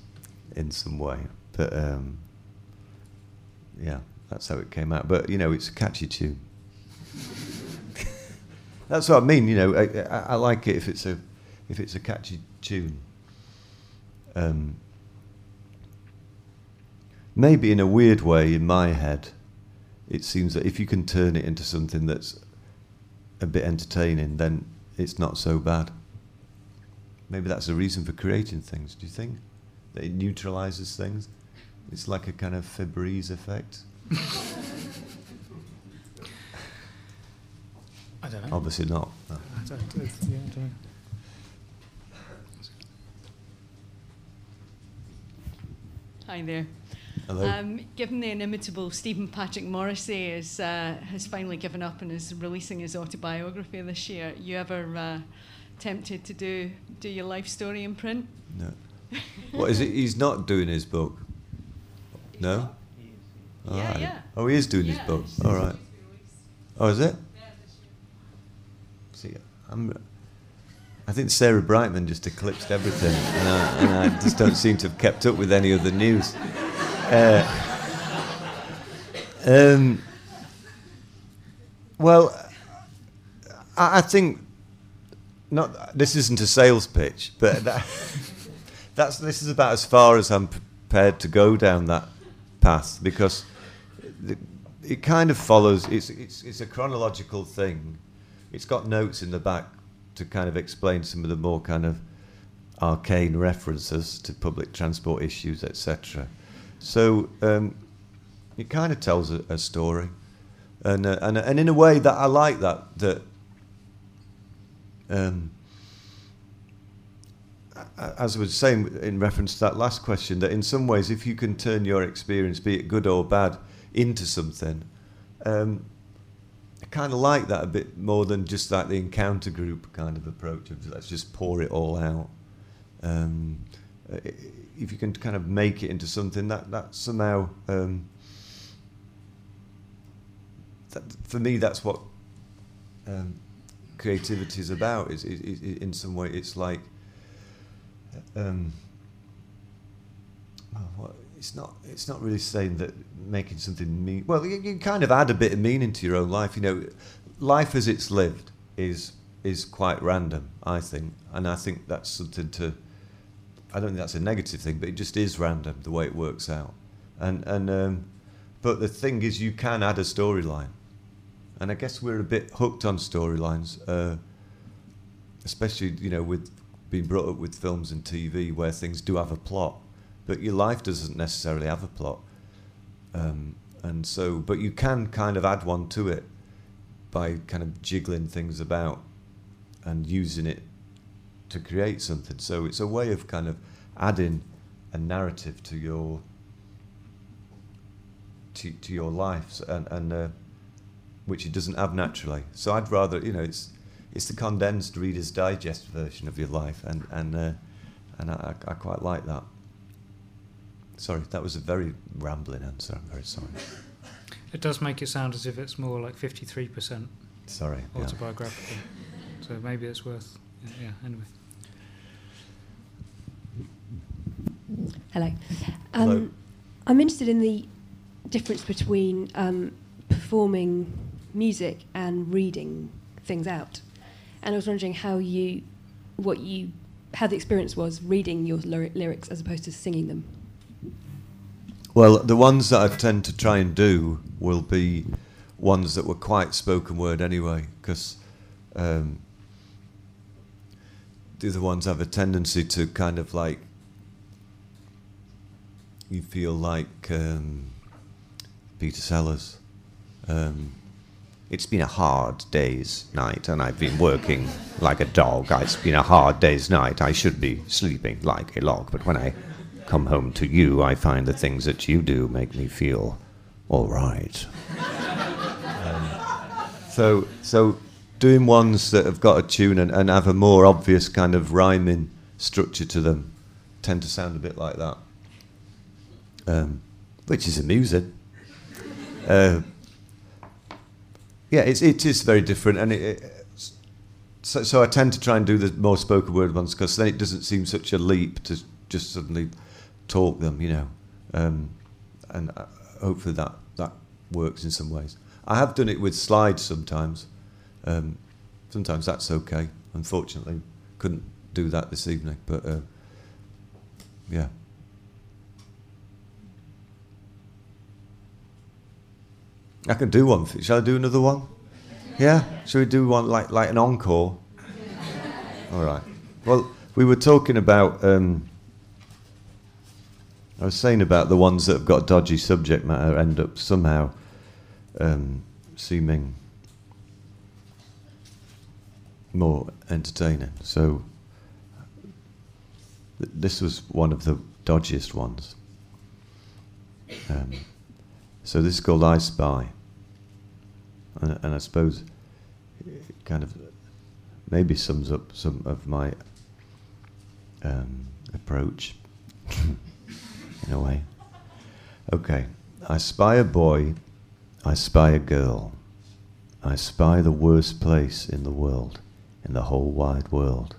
in some way. But um, yeah, that's how it came out. But you know, it's a catchy tune. That's what I mean, you know. I, I, I like it if it's a, if it's a catchy tune. Um, maybe in a weird way, in my head, it seems that if you can turn it into something that's a bit entertaining, then it's not so bad. Maybe that's the reason for creating things. Do you think that it neutralises things? It's like a kind of Febreze effect. I don't know. Obviously not. No. I don't, yeah, I don't know. Hi there. Hello. Um, given the inimitable Stephen Patrick Morrissey is, uh, has finally given up and is releasing his autobiography this year, you ever uh, tempted to do do your life story in print? No. What is it? He's not doing his book. No. All yeah, right. yeah. Oh, he is doing yeah, his book. All right. Oh, is it? See, I'm, I think Sarah Brightman just eclipsed everything, and I, and I just don't seem to have kept up with any other news. Uh, um, well, I, I think not. This isn't a sales pitch, but that, that's this is about as far as I'm prepared to go down that path because it, it kind of follows. It's it's it's a chronological thing. It's got notes in the back to kind of explain some of the more kind of arcane references to public transport issues, et cetera. So um, it kind of tells a, a story. and uh, and and in a way that I like that that. Um, as I was saying in reference to that last question, that in some ways, if you can turn your experience, be it good or bad, into something, um, I kind of like that a bit more than just like the encounter group kind of approach of let's just pour it all out. Um, if you can kind of make it into something, that that somehow, um, that, for me, that's what um, creativity is about. Is, is, is in some way, it's like. Um, well, it's not. It's not really saying that making something mean. Well, you, you kind of add a bit of meaning to your own life. You know, life as it's lived is is quite random, I think, and I think that's something to. I don't think that's a negative thing, but it just is random the way it works out. And and um, but the thing is, you can add a storyline, and I guess we're a bit hooked on storylines, uh, especially you know with. Been brought up with films and T V where things do have a plot, but your life doesn't necessarily have a plot, um, and so but you can kind of add one to it by kind of jiggling things about and using it to create something. So it's a way of kind of adding a narrative to your to, to your life, and and uh, which it doesn't have naturally. So I'd rather you know it's. It's the condensed Reader's Digest version of your life, and and uh, and I, I quite like that. Sorry, that was a very rambling answer. I'm very sorry. It does make it sound as if it's more like fifty-three percent. Sorry, autobiographical. Yeah. So maybe it's worth. Yeah. Anyway. Hello. Um, Hello. I'm interested in the difference between um, performing music and reading things out. And I was wondering how you, what you, how the experience was reading your lyric, lyrics as opposed to singing them. Well, the ones that I tend to try and do will be ones that were quite spoken word anyway, because um, the other ones have a tendency to kind of like, you feel like um, Peter Sellers. Um, It's been a hard day's night, and I've been working like a dog. It's been a hard day's night. I should be sleeping like a log, but when I come home to you, I find the things that you do make me feel all right. um, so, so doing ones that have got a tune and, and have a more obvious kind of rhyming structure to them tend to sound a bit like that, um, which is amusing. Uh, Yeah, it's, it is very different, and it, it, so, so I tend to try and do the more spoken word ones, because then it doesn't seem such a leap to just suddenly talk them, you know, um, and I, hopefully that, that works in some ways. I have done it with slides sometimes, um, sometimes that's okay, unfortunately, couldn't do that this evening, but uh, yeah. I can do one. Shall I do another one? Yeah? Shall we do one like like an encore? All right. Well, we were talking about... Um, I was saying about the ones that have got dodgy subject matter end up somehow um, seeming more entertaining. So th this was one of the dodgiest ones. Um, so this is called I Spy. And, and I suppose it kind of maybe sums up some of my um, approach in a way. Okay. I spy a boy, I spy a girl. I spy the worst place in the world, in the whole wide world.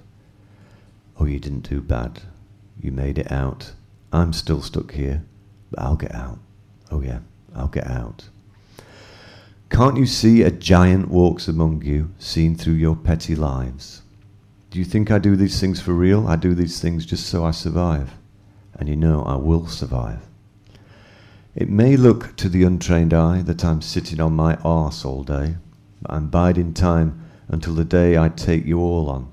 Oh, you didn't do bad. You made it out. I'm still stuck here, but I'll get out. Oh, yeah, I'll get out. Can't you see a giant walks among you, seen through your petty lives? Do you think I do these things for real? I do these things just so I survive. And you know I will survive. It may look to the untrained eye that I'm sitting on my arse all day, but I'm biding time until the day I take you all on.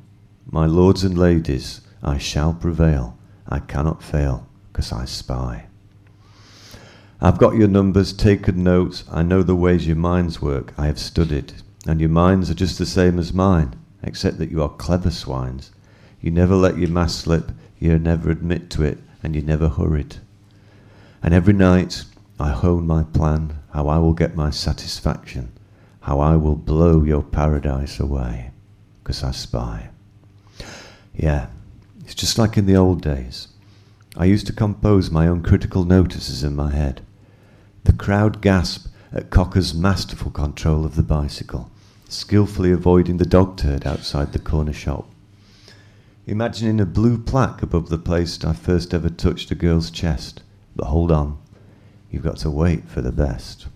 My lords and ladies, I shall prevail. I cannot fail, because I spy. I've got your numbers, taken notes, I know the ways your minds work, I have studied, and your minds are just the same as mine, except that you are clever swines. You never let your mask slip, you never admit to it, and you never hurried. And every night I hone my plan, how I will get my satisfaction, how I will blow your paradise away, because I spy. Yeah, it's just like in the old days. I used to compose my own critical notices in my head. The crowd gasped at Cocker's masterful control of the bicycle, skillfully avoiding the dog turd outside the corner shop. Imagining a blue plaque above the place I first ever touched a girl's chest. But hold on, you've got to wait for the best.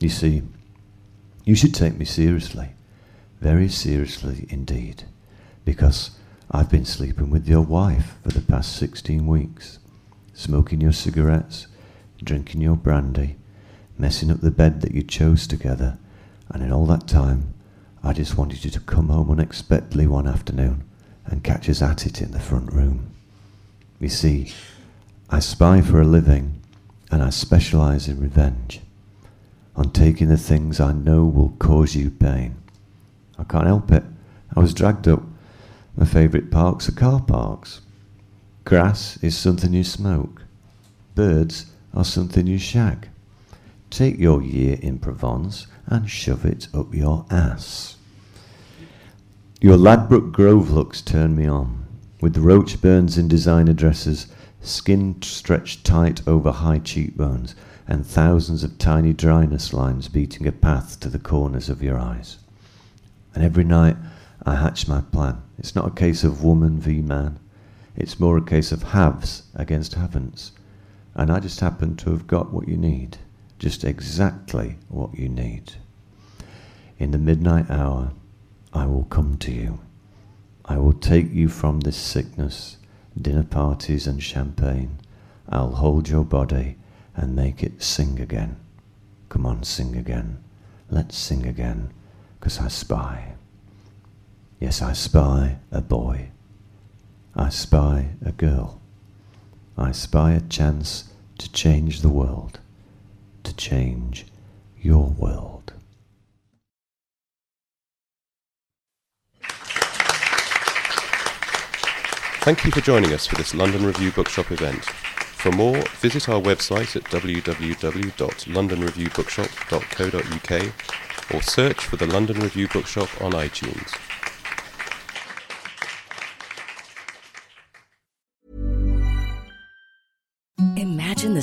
You see, you should take me seriously, very seriously indeed, because I've been sleeping with your wife for the past sixteen weeks, smoking your cigarettes, drinking your brandy, messing up the bed that you chose together, and in all that time, I just wanted you to come home unexpectedly one afternoon and catch us at it in the front room. You see, I spy for a living, and I specialise in revenge, on taking the things I know will cause you pain. I can't help it. I was dragged up. My favourite parks are car parks. Grass is something you smoke. Birds are something you shag. Take your year in Provence and shove it up your ass. Your Ladbroke Grove looks turn me on, with roach burns in designer dresses, skin stretched tight over high cheekbones, and thousands of tiny dryness lines beating a path to the corners of your eyes. And every night I hatch my plan. It's not a case of woman v man. It's more a case of haves against haven'ts. And I just happen to have got what you need. Just exactly what you need. In the midnight hour, I will come to you. I will take you from this sickness, dinner parties and champagne. I'll hold your body and make it sing again. Come on, sing again. Let's sing again, 'cause I spy. Yes, I spy a boy. I spy a girl. I spy a chance to change the world. To change your world. Thank you for joining us for this London Review Bookshop event. For more, visit our website at w w w dot london review bookshop dot co dot u k or search for the London Review Bookshop on iTunes. Imagine the